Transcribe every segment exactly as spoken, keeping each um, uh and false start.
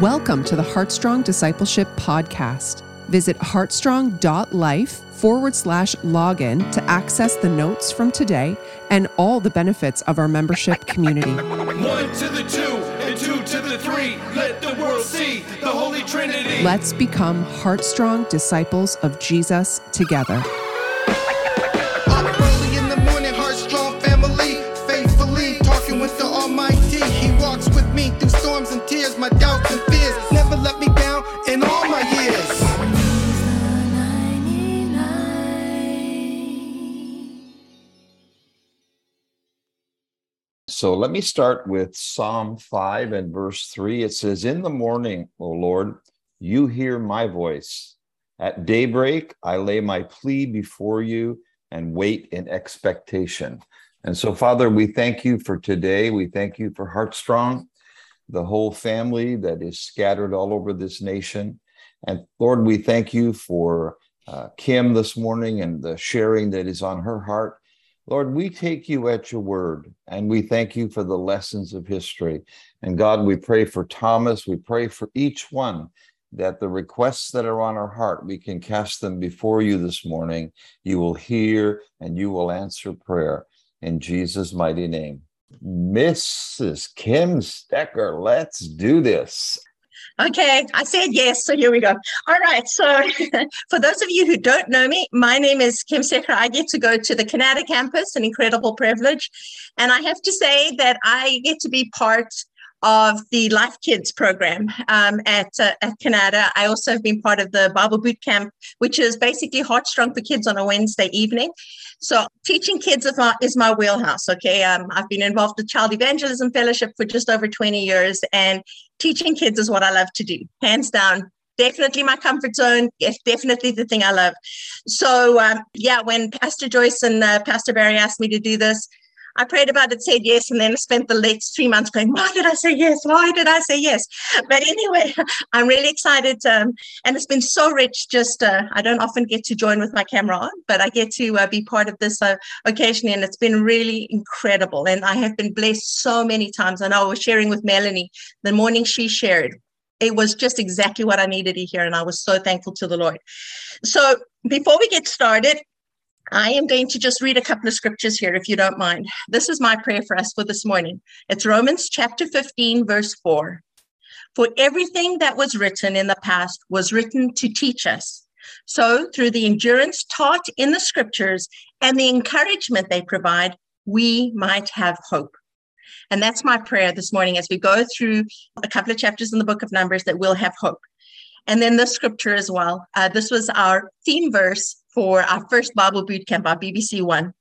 Welcome to the Heartstrong Discipleship Podcast. Visit heartstrong.life forward slash login to access the notes from today and all the benefits of our membership community. One to the two and two to the three. Let the world see the Holy Trinity. Let's become heartstrong disciples of Jesus together. So let me start with Psalm five and verse three. It says, "In the morning, O Lord, you hear my voice. At daybreak, I lay my plea before you and wait in expectation." And so, Father, we thank you for today. We thank you for Heartstrong, the whole family that is scattered all over this nation. And, Lord, we thank you for uh, Kim this morning and the sharing that is on her heart. Lord, we take you at your word, and we thank you for the lessons of history. And God, we pray for Thomas. We pray for each one that the requests that are on our heart, we can cast them before you this morning. You will hear and you will answer prayer in Jesus' mighty name. Missus Kim Stecher, let's do this. Okay, I said yes, so here we go. All right, so for those of you who don't know me, my name is Kim Stecher. I get to go to the Canada campus, an incredible privilege. And I have to say that I get to be part of the Life Kids program um, at, uh, at Canada. I also have been part of the Bible Boot Camp, which is basically Heartstrong for kids on a Wednesday evening. So teaching kids is my, is my wheelhouse, okay? Um, I've been involved with Child Evangelism Fellowship for just over twenty years, and teaching kids is what I love to do, hands down. Definitely my comfort zone. It's definitely the thing I love. So, um, yeah, when Pastor Joyce and uh, Pastor Barry asked me to do this, I prayed about it, said yes, and then I spent the next three months going, why did I say yes? Why did I say yes? But anyway, I'm really excited. Um, and it's been so rich. Just uh, I don't often get to join with my camera on, but I get to uh, be part of this uh, occasionally. And it's been really incredible. And I have been blessed so many times. I know I was sharing with Melanie the morning she shared. It was just exactly what I needed to hear. And I was so thankful to the Lord. So before we get started, I am going to just read a couple of scriptures here, if you don't mind. This is my prayer for us for this morning. It's Romans chapter fifteen, verse four. "For everything that was written in the past was written to teach us. So through the endurance taught in the scriptures and the encouragement they provide, we might have hope." And that's my prayer this morning as we go through a couple of chapters in the book of Numbers, that we'll have hope. And then this scripture as well. Uh, this was our theme verse for our first Bible Boot Camp, our B B C one.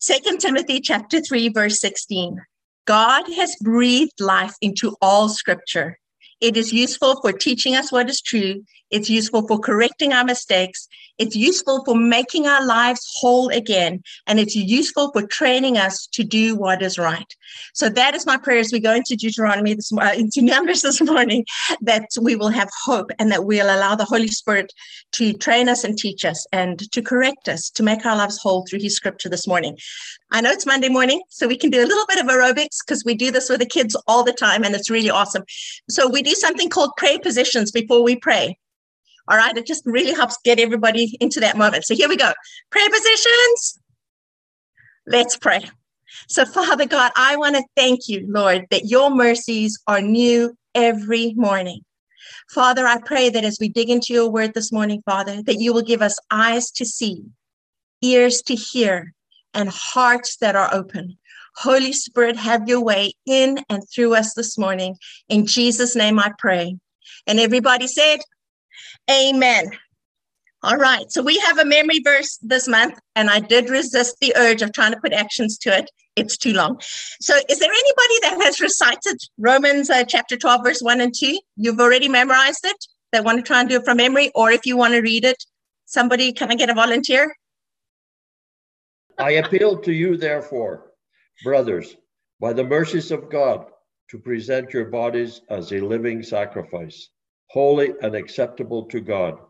Second Timothy chapter three, verse sixteen. "God has breathed life into all scripture. It is useful for teaching us what is true. It's useful for correcting our mistakes. It's useful for making our lives whole again. And it's useful for training us to do what is right." So that is my prayer as we go into Deuteronomy, this, uh, into Numbers this morning, that we will have hope and that we'll allow the Holy Spirit to train us and teach us and to correct us, to make our lives whole through his scripture this morning. I know it's Monday morning, so we can do a little bit of aerobics because we do this with the kids all the time, and it's really awesome. So we do something called prayer positions before we pray. All right, it just really helps get everybody into that moment. So here we go. Prayer positions. Let's pray. So, Father God, I want to thank you, Lord, that your mercies are new every morning. Father, I pray that as we dig into your word this morning, Father, that you will give us eyes to see, ears to hear, and hearts that are open. Holy Spirit, have your way in and through us this morning. In Jesus' name I pray. And everybody said, amen. All right. So we have a memory verse this month, and I did resist the urge of trying to put actions to it. It's too long. So is there anybody that has recited Romans uh, chapter twelve, verse one and two? You've already memorized it. They want to try and do it from memory, or if you want to read it, somebody, can I get a volunteer? "I appeal to you, therefore, brothers, by the mercies of God, to present your bodies as a living sacrifice, holy and acceptable to God,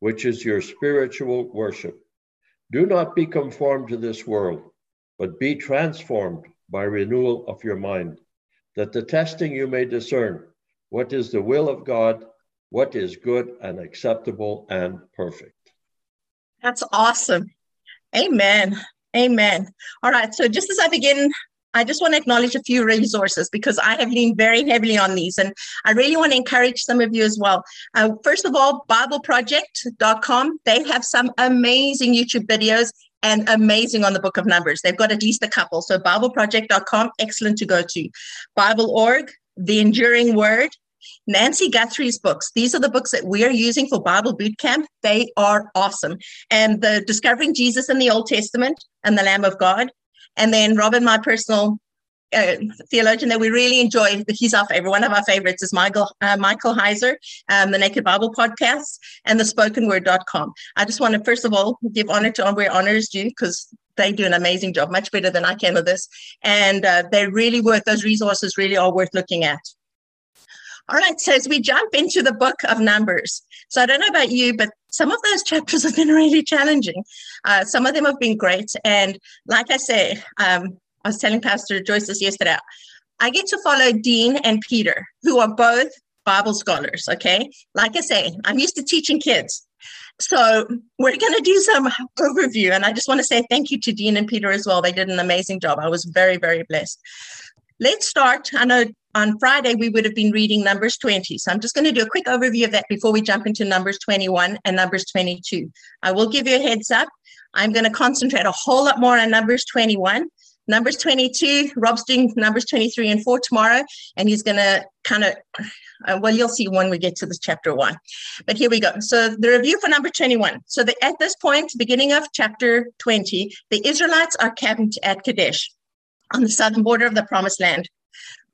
which is your spiritual worship. Do not be conformed to this world, but be transformed by renewal of your mind, that the testing you may discern what is the will of God, what is good and acceptable and perfect. That's awesome. Amen. Amen. All right. So just as I begin, I just want to acknowledge a few resources because I have leaned very heavily on these, and I really want to encourage some of you as well. Uh, first of all, Bible Project dot com. They have some amazing YouTube videos and amazing on the book of Numbers. They've got at least a couple. So Bible Project dot com, excellent to go to. Bible dot org, The Enduring Word, Nancy Guthrie's books. These are the books that we are using for Bible Boot Camp. They are awesome. And the Discovering Jesus in the Old Testament and The Lamb of God. And then Robin, my personal uh, theologian that we really enjoy, he's our favorite. One of our favorites is Michael, uh, Michael Heiser, um, The Naked Bible Podcast, and the spoken word dot com. I just want to, first of all, give honor to where honor is due, because they do an amazing job, much better than I can with this. And uh, they're really worth, those resources really are worth looking at. All right, so as we jump into the book of Numbers, so I don't know about you, but some of those chapters have been really challenging. Uh, some of them have been great. And like I say, um, I was telling Pastor Joyce this yesterday, I get to follow Dean and Peter, who are both Bible scholars, okay? Like I say, I'm used to teaching kids. So we're going to do some overview. And I just want to say thank you to Dean and Peter as well. They did an amazing job. I was very, very blessed. Let's start. I know on Friday we would have been reading Numbers twenty. So I'm just going to do a quick overview of that before we jump into Numbers twenty-one and Numbers twenty-two. I will give you a heads up. I'm going to concentrate a whole lot more on Numbers twenty-one. Numbers twenty-two, Rob's doing Numbers twenty-three and four tomorrow, and he's going to kind of, uh, well, you'll see when we get to this chapter one. But here we go. So the review for number twenty-one. So the, at this point, beginning of chapter twenty, the Israelites are camped at Kadesh on the southern border of the Promised Land.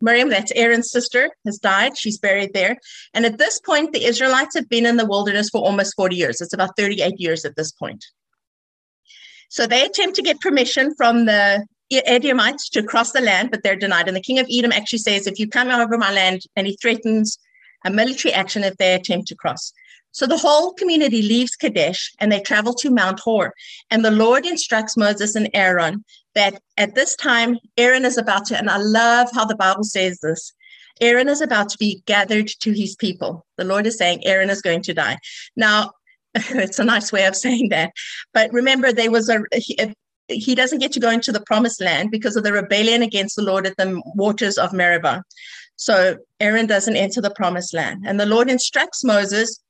Miriam, that's Aaron's sister, has died. She's buried there. And at this point, the Israelites have been in the wilderness for almost forty years. It's about thirty-eight years at this point. So they attempt to get permission from the Edomites to cross the land, but they're denied. And the king of Edom actually says, if you come over my land, and he threatens a military action if they attempt to cross. So the whole community leaves Kadesh and they travel to Mount Hor. And the Lord instructs Moses and Aaron that at this time, Aaron is about to, and I love how the Bible says this, Aaron is about to be gathered to his people. The Lord is saying Aaron is going to die. Now, it's a nice way of saying that. But remember, there was a, he, he doesn't get to go into the Promised Land because of the rebellion against the Lord at the waters of Meribah. So Aaron doesn't enter the Promised Land. And the Lord instructs Moses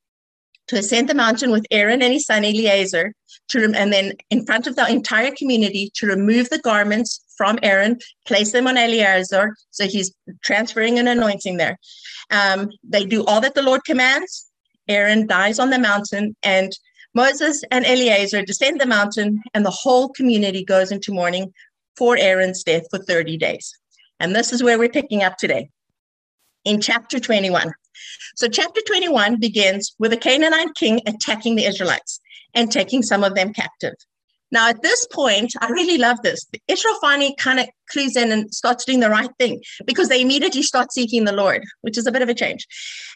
to ascend the mountain with Aaron and his son Eleazar, to rem- and then in front of the entire community, to remove the garments from Aaron, place them on Eleazar, so he's transferring and anointing there. Um, they do all that the Lord commands. Aaron dies on the mountain, and Moses and Eleazar descend the mountain, and the whole community goes into mourning for Aaron's death for thirty days. And this is where we're picking up today, in chapter twenty-one. So chapter twenty-one begins with a Canaanite king attacking the Israelites and taking some of them captive. Now, at this point, I really love this. Israel finally kind of clues in and starts doing the right thing, because they immediately start seeking the Lord, which is a bit of a change.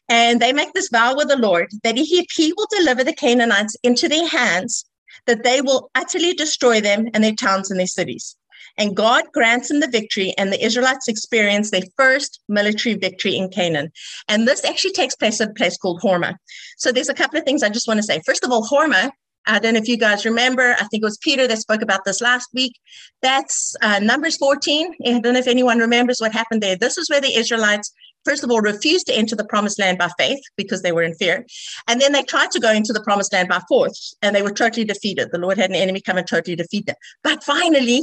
And they make this vow with the Lord that if he will deliver the Canaanites into their hands, that they will utterly destroy them and their towns and their cities. And God grants them the victory, and the Israelites experience their first military victory in Canaan. And this actually takes place at a place called Hormah. So there's a couple of things I just want to say. First of all, Hormah, I don't know if you guys remember, I think it was Peter that spoke about this last week. That's uh, Numbers fourteen. I don't know if anyone remembers what happened there. This is where the Israelites, first of all, refused to enter the Promised Land by faith because they were in fear. And then they tried to go into the Promised Land by force, and they were totally defeated. The Lord had an enemy come and totally defeat them. But finally,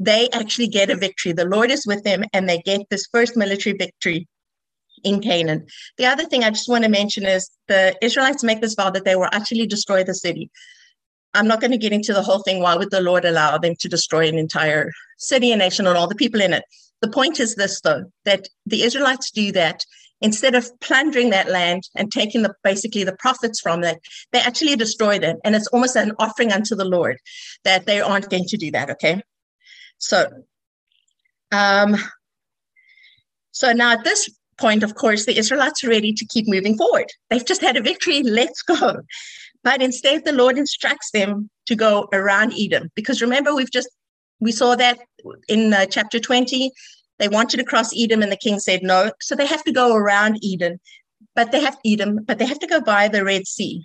they actually get a victory. The Lord is with them, and they get this first military victory in Canaan. The other thing I just want to mention is the Israelites make this vow that they will actually destroy the city. I'm not going to get into the whole thing. Why would the Lord allow them to destroy an entire city and nation and all the people in it? The point is this, though, that the Israelites do that. Instead of plundering that land and taking the basically the profits from it, they actually destroy them. And it's almost an offering unto the Lord that they aren't going to do that, okay? So, um, so now at this point, of course, the Israelites are ready to keep moving forward. They've just had a victory. Let's go. But instead, the Lord instructs them to go around Edom, because remember, we've just, we saw that in uh, chapter twenty, They wanted to cross Edom, and the king said no. So they have to go around Edom, but they have Edom, but they have to go by the Red Sea.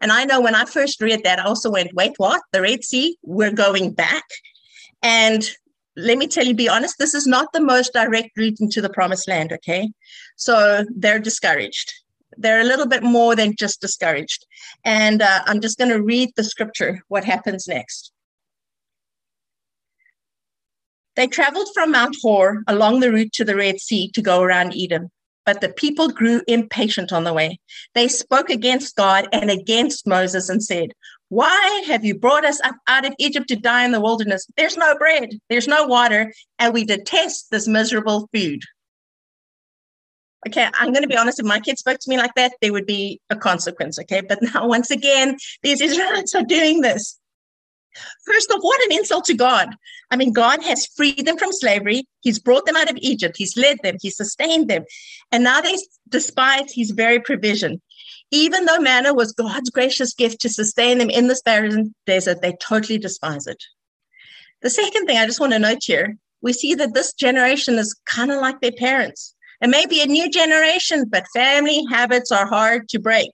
And I know when I first read that, I also went, wait, what? The Red Sea? We're going back? And let me tell you, be honest, this is not the most direct route into the promised land, okay? So they're discouraged. They're a little bit more than just discouraged. And uh, I'm just going to read the scripture, what happens next. They traveled from Mount Hor along the route to the Red Sea to go around Edom. But the people grew impatient on the way. They spoke against God and against Moses and said, why have you brought us up out of Egypt to die in the wilderness? There's no bread, there's no water, and we detest this miserable food. Okay, I'm going to be honest, if my kids spoke to me like that, there would be a consequence, okay? But now, once again, these Israelites are doing this. First off, what an insult to God. I mean, God has freed them from slavery. He's brought them out of Egypt. He's led them. He sustained them. And now they despise his very provision. Even though manna was God's gracious gift to sustain them in this barren desert, they totally despise it. The second thing I just want to note here, we see that this generation is kind of like their parents. It may be a new generation, but family habits are hard to break.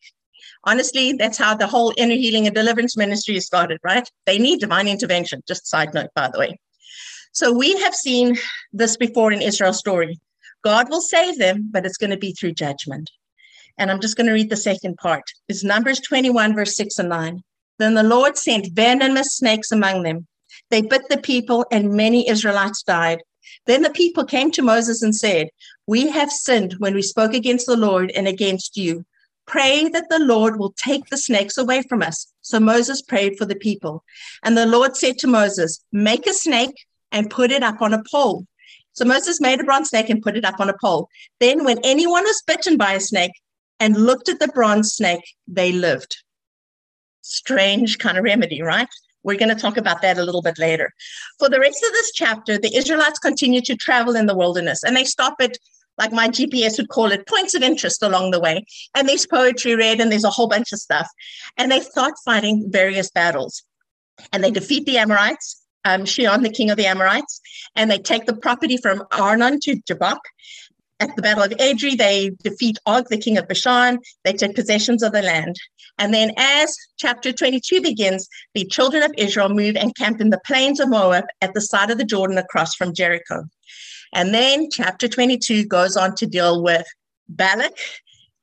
Honestly, that's how the whole inner healing and deliverance ministry is started, right? They need divine intervention. Just side note, by the way. So we have seen this before in Israel's story. God will save them, but it's going to be through judgment. And I'm just going to read the second part. It's Numbers twenty-one, verse six and nine. Then the Lord sent venomous snakes among them. They bit the people, and many Israelites died. Then the people came to Moses and said, we have sinned when we spoke against the Lord and against you. Pray that the Lord will take the snakes away from us. So Moses prayed for the people. And the Lord said to Moses, make a snake and put it up on a pole. So Moses made a bronze snake and put it up on a pole. Then when anyone was bitten by a snake and looked at the bronze snake, they lived. Strange kind of remedy, right? We're going to talk about that a little bit later. For the rest of this chapter, the Israelites continue to travel in the wilderness, and they stop at, like my G P S would call it, points of interest along the way. And there's poetry read, and there's a whole bunch of stuff. And they start fighting various battles. And they defeat the Amorites, um, Sihon, the king of the Amorites, and they take the property from Arnon to Jabbok. At the Battle of Edrei, they defeat Og, the king of Bashan. They take possessions of the land. And then as chapter twenty-two begins, the children of Israel move and camp in the plains of Moab at the side of the Jordan across from Jericho. And then chapter twenty-two goes on to deal with Balak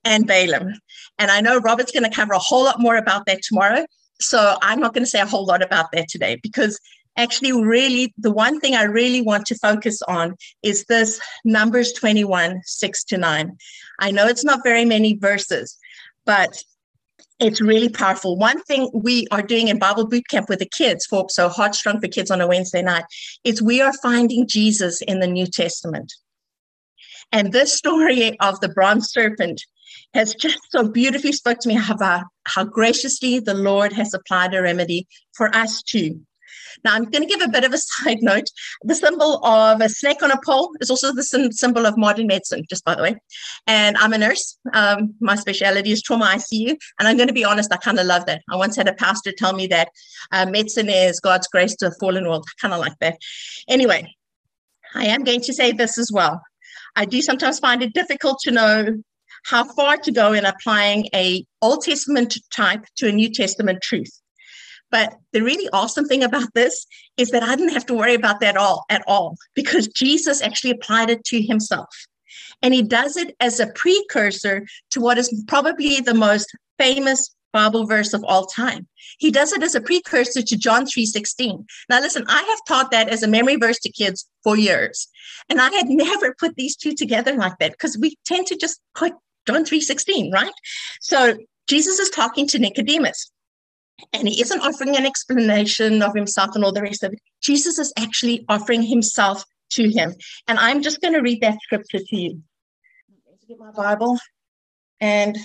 and Balaam. And I know Robert's going to cover a whole lot more about that tomorrow. So I'm not going to say a whole lot about that today, because actually really the one thing I really want to focus on is this Numbers twenty-one, six to nine. I know it's not very many verses, but it's really powerful. One thing we are doing in Bible Boot Camp with the kids, for so Heartstrong for Kids on a Wednesday night, is we are finding Jesus in the New Testament. And this story of the bronze serpent has just so beautifully spoke to me about how graciously the Lord has applied a remedy for us too. Now, I'm going to give a bit of a side note. The symbol of a snake on a pole is also the symbol of modern medicine, just by the way. And I'm a nurse. Um, my speciality is trauma I C U. And I'm going to be honest, I kind of love that. I once had a pastor tell me that uh, medicine is God's grace to a fallen world. I kind of like that. Anyway, I am going to say this as well. I do sometimes find it difficult to know how far to go in applying an Old Testament type to a New Testament truth. But the really awesome thing about this is that I didn't have to worry about that all at all, because Jesus actually applied it to himself. And he does it as a precursor to what is probably the most famous Bible verse of all time. He does it as a precursor to John three sixteen. Now, listen, I have taught that as a memory verse to kids for years, and I had never put these two together like that, because we tend to just quote John three sixteen, right? So Jesus is talking to Nicodemus. And he isn't offering an explanation of himself and all the rest of it. Jesus is actually offering himself to him. And I'm just going to read that scripture to you. Get my Bible. And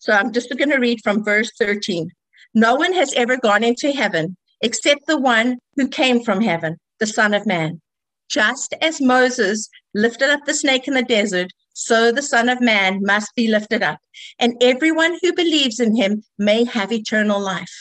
so I'm just going to read from verse thirteen. No one has ever gone into heaven except the one who came from heaven, the Son of Man. Just as Moses lifted up the snake in the desert, so the Son of Man must be lifted up, and everyone who believes in him may have eternal life.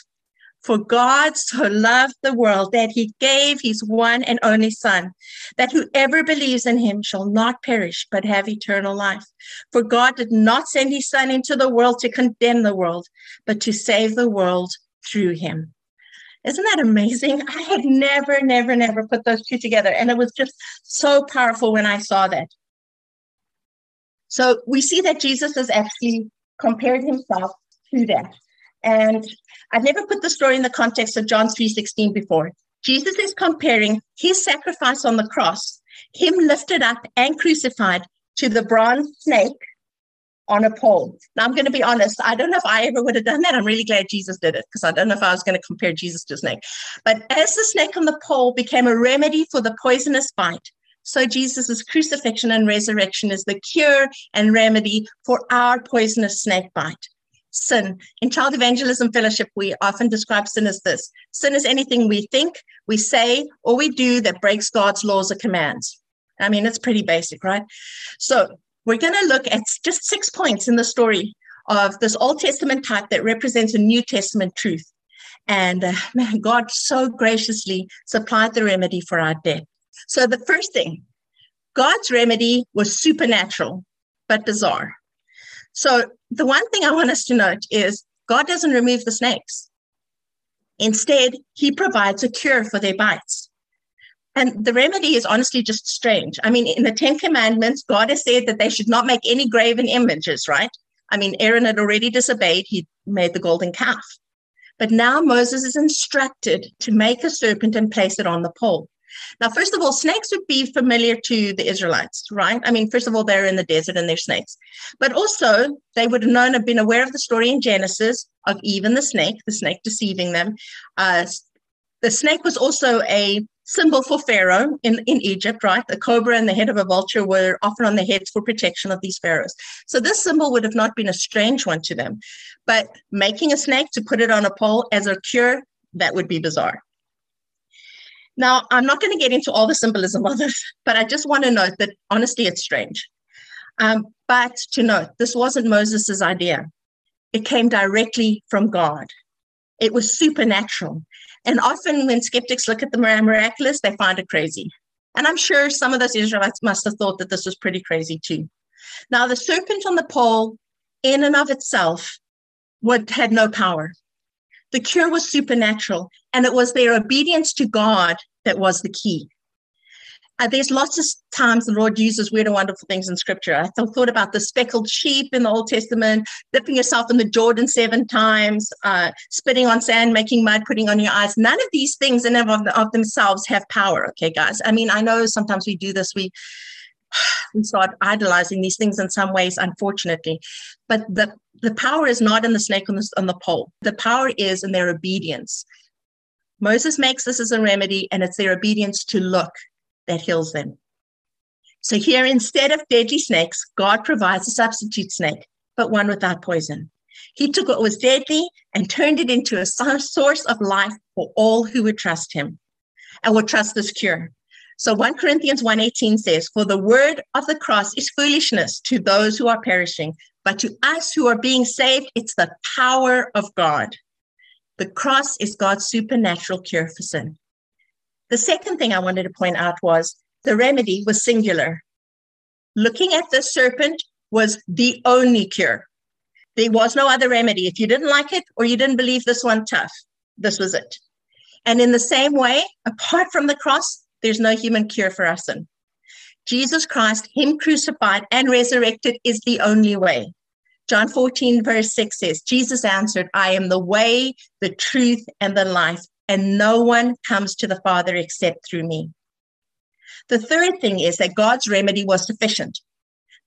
For God so loved the world that he gave his one and only Son, that whoever believes in him shall not perish, but have eternal life. For God did not send his Son into the world to condemn the world, but to save the world through him. Isn't that amazing? I had never, never, never put those two together. And it was just so powerful when I saw that. So we see that Jesus has actually compared himself to that. And I've never put the story in the context of John three sixteen before. Jesus is comparing his sacrifice on the cross, him lifted up and crucified, to the bronze snake on a pole. Now, I'm going to be honest. I don't know if I ever would have done that. I'm really glad Jesus did it, because I don't know if I was going to compare Jesus to a snake. But as the snake on the pole became a remedy for the poisonous bite, so Jesus' crucifixion and resurrection is the cure and remedy for our poisonous snake bite. Sin. In Child Evangelism Fellowship, we often describe sin as this. Sin is anything we think, we say, or we do that breaks God's laws or commands. I mean, it's pretty basic, right? So we're going to look at just six points in the story of this Old Testament type that represents a New Testament truth. And uh, man, God so graciously supplied the remedy for our death. So the first thing, God's remedy was supernatural, but bizarre. So the one thing I want us to note is God doesn't remove the snakes. Instead, he provides a cure for their bites. And the remedy is honestly just strange. I mean, in the Ten Commandments, God has said that they should not make any graven images, right? I mean, Aaron had already disobeyed. He made the golden calf. But now Moses is instructed to make a serpent and place it on the pole. Now, first of all, snakes would be familiar to the Israelites, right? I mean, first of all, they're in the desert and they're snakes. But also, they would have known, have been aware of the story in Genesis of Eve and the snake, the snake deceiving them. Uh, the snake was also a symbol for Pharaoh in, in Egypt, right? The cobra and the head of a vulture were often on their heads for protection of these pharaohs. So this symbol would have not been a strange one to them. But making a snake to put it on a pole as a cure, that would be bizarre. Now, I'm not going to get into all the symbolism of this, but I just want to note that, honestly, it's strange. Um, but to note, this wasn't Moses' idea. It came directly from God. It was supernatural. And often when skeptics look at the miraculous, they find it crazy. And I'm sure some of those Israelites must have thought that this was pretty crazy too. Now, the serpent on the pole, in and of itself, would, had no power. The cure was supernatural, and it was their obedience to God that was the key. Uh, there's lots of times the Lord uses weird and wonderful things in Scripture. I th- thought about the speckled sheep in the Old Testament, dipping yourself in the Jordan seven times, uh, spitting on sand, making mud, putting on your eyes. None of these things in and of, of themselves have power, okay, guys? I mean, I know sometimes we do this. We, we start idolizing these things in some ways, unfortunately. But the The power is not in the snake on the, on the pole. The power is in their obedience. Moses makes this as a remedy, and it's their obedience to look that heals them. So here, instead of deadly snakes, God provides a substitute snake, but one without poison. He took what was deadly and turned it into a source of life for all who would trust him and would trust this cure. So First Corinthians one eighteen says, "For the word of the cross is foolishness to those who are perishing, but to us who are being saved, it's the power of God." The cross is God's supernatural cure for sin. The second thing I wanted to point out was the remedy was singular. Looking at the serpent was the only cure. There was no other remedy. If you didn't like it or you didn't believe this one tough, this was it. And in the same way, apart from the cross, there's no human cure for our sin. Jesus Christ, him crucified and resurrected, is the only way. John fourteen, verse six says, "Jesus answered, I am the way, the truth, and the life, and no one comes to the Father except through me." The third thing is that God's remedy was sufficient.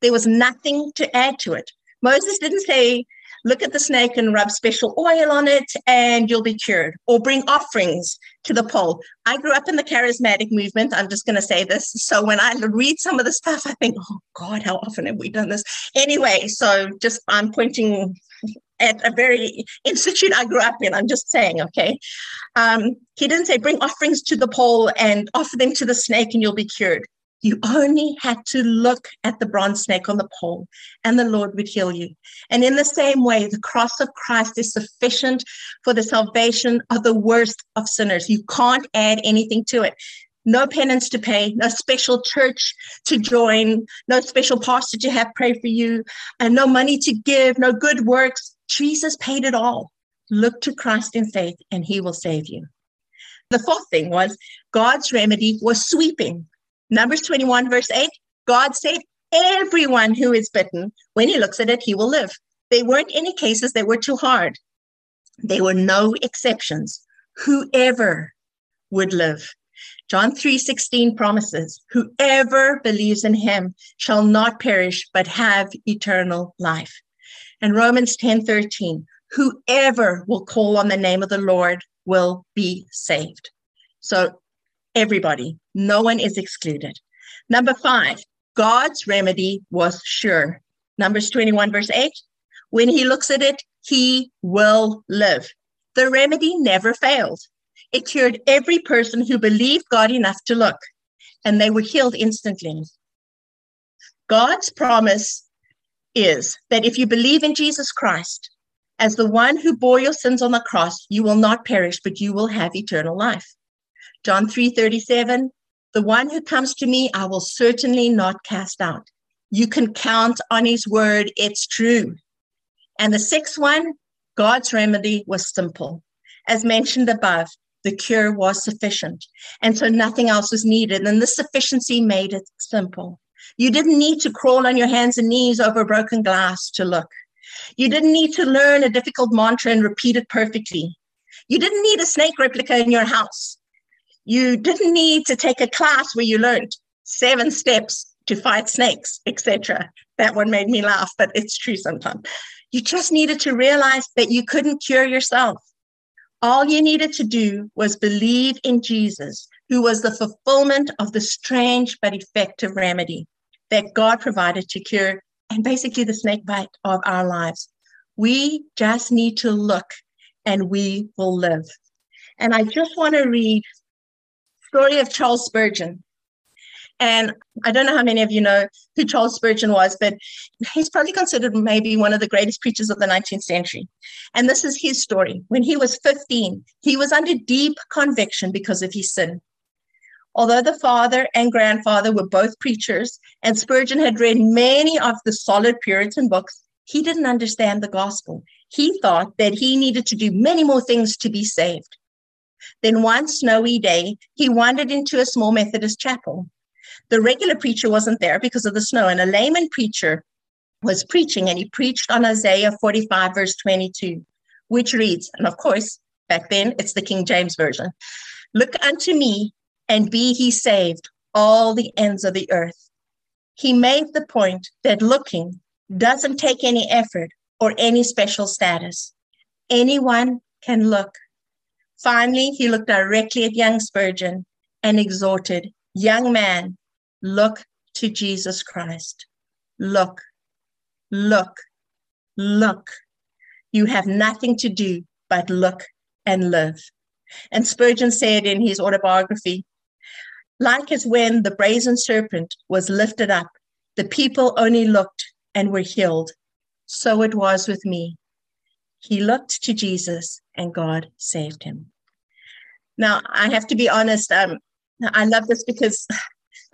There was nothing to add to it. Moses didn't say, look at the snake and rub special oil on it and you'll be cured, or bring offerings to the pole. I grew up in the charismatic movement. I'm just going to say this. So when I read some of the stuff, I think, oh God, how often have we done this? Anyway, so just I'm pointing at a very institute I grew up in. I'm just saying, okay. Um, he didn't say bring offerings to the pole and offer them to the snake and you'll be cured. You only had to look at the bronze snake on the pole and the Lord would heal you. And in the same way, the cross of Christ is sufficient for the salvation of the worst of sinners. You can't add anything to it. No penance to pay, no special church to join, no special pastor to have pray for you, and no money to give, no good works. Jesus paid it all. Look to Christ in faith and he will save you. The fourth thing was God's remedy was sweeping. Numbers twenty-one, verse eight, God said, everyone who is bitten, when he looks at it, he will live. There weren't any cases that were too hard. There were no exceptions. Whoever would live. John three sixteen promises, whoever believes in him shall not perish, but have eternal life. And Romans ten thirteen, whoever will call on the name of the Lord will be saved. So everybody, no one is excluded. Number five, God's remedy was sure. Numbers twenty-one, verse eight, when he looks at it, he will live. The remedy never failed. It cured every person who believed God enough to look, and they were healed instantly. God's promise is that if you believe in Jesus Christ as the one who bore your sins on the cross, you will not perish, but you will have eternal life. John three thirty-seven, the one who comes to me, I will certainly not cast out. You can count on his word. It's true. And the sixth one, God's remedy was simple. As mentioned above, the cure was sufficient. And so nothing else was needed. And the sufficiency made it simple. You didn't need to crawl on your hands and knees over broken glass to look. You didn't need to learn a difficult mantra and repeat it perfectly. You didn't need a snake replica in your house. You didn't need to take a class where you learned seven steps to fight snakes, et cetera. That one made me laugh, but it's true sometimes. You just needed to realize that you couldn't cure yourself. All you needed to do was believe in Jesus, who was the fulfillment of the strange but effective remedy that God provided to cure, and basically the snake bite of our lives. We just need to look and we will live. And I just want to read story of Charles Spurgeon. And I don't know how many of you know who Charles Spurgeon was, but he's probably considered maybe one of the greatest preachers of the nineteenth century. And this is his story. When he was fifteen, he was under deep conviction because of his sin. Although the father and grandfather were both preachers, and Spurgeon had read many of the solid Puritan books, he didn't understand the gospel. He thought that he needed to do many more things to be saved. Then one snowy day, he wandered into a small Methodist chapel. The regular preacher wasn't there because of the snow, and a layman preacher was preaching, and he preached on Isaiah forty-five, verse twenty-two, which reads, and of course, back then, it's the King James Version, look unto me, and be he saved, all the ends of the earth. He made the point that looking doesn't take any effort or any special status. Anyone can look. Finally, he looked directly at young Spurgeon and exhorted, young man, look to Jesus Christ. Look, look, look. You have nothing to do but look and live. And Spurgeon said in his autobiography, like as when the brazen serpent was lifted up, the people only looked and were healed. So it was with me. He looked to Jesus and God saved him. Now, I have to be honest, um, I love this because,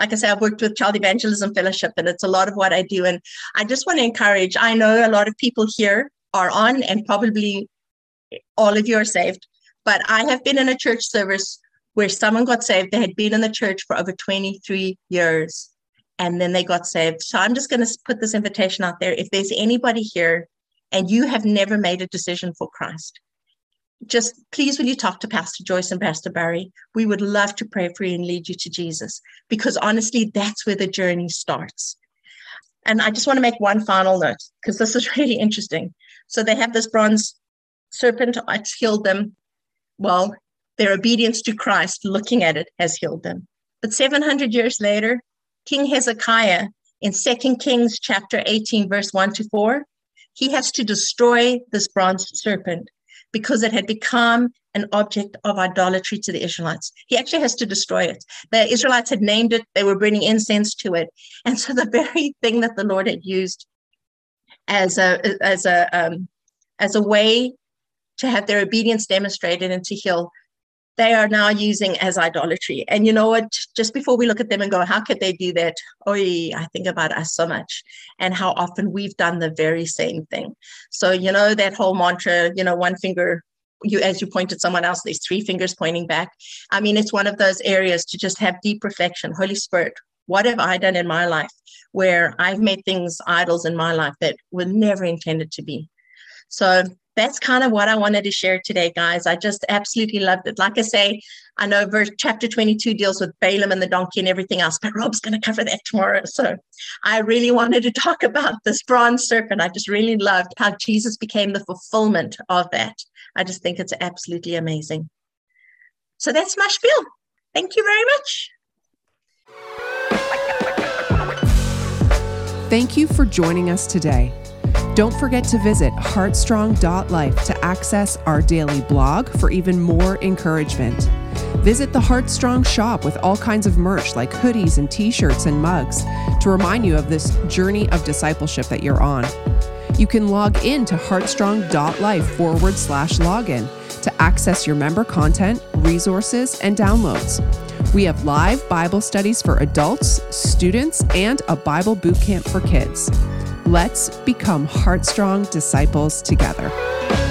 like I say, I've worked with Child Evangelism Fellowship, and it's a lot of what I do. And I just want to encourage, I know a lot of people here are on, and probably all of you are saved, but I have been in a church service where someone got saved. They had been in the church for over twenty-three years, and then they got saved. So I'm just going to put this invitation out there. If there's anybody here and you have never made a decision for Christ, just please, will you talk to Pastor Joyce and Pastor Barry? We would love to pray for you and lead you to Jesus, because honestly, that's where the journey starts. And I just want to make one final note, because this is really interesting. So they have this bronze serpent, it's healed them. Well, their obedience to Christ, looking at it, has healed them. But seven hundred years later, King Hezekiah in Second Kings chapter eighteen, verse one to four, he has to destroy this bronze serpent. because it had become an object of idolatry to the Israelites. He actually has to destroy it. The Israelites had named it. They were burning incense to it. And so the very thing that the Lord had used as a, as a, um, as a way to have their obedience demonstrated and to heal, they are now using as idolatry. And you know what? Just before we look at them and go, how could they do that? Oy, I think about us so much and how often we've done the very same thing. So, you know, that whole mantra, you know, one finger, you, as you pointed someone else, there's three fingers pointing back. I mean, it's one of those areas to just have deep reflection. Holy Spirit, what have I done in my life where I've made things idols in my life that were never intended to be? So that's kind of what I wanted to share today, guys. I just absolutely loved it. Like I say, I know verse, chapter twenty-two deals with Balaam and the donkey and everything else, but Rob's going to cover that tomorrow. So I really wanted to talk about this bronze serpent. I just really loved how Jesus became the fulfillment of that. I just think it's absolutely amazing. So that's my spiel. Thank you very much. Thank you for joining us today. Don't forget to visit heartstrong dot life to access our daily blog for even more encouragement. Visit the Heartstrong shop with all kinds of merch like hoodies and t-shirts and mugs to remind you of this journey of discipleship that you're on. You can log in to heartstrong.life forward slash login to access your member content, resources, and downloads. We have live Bible studies for adults, students, and a Bible boot camp for kids. Let's become Heartstrong disciples together.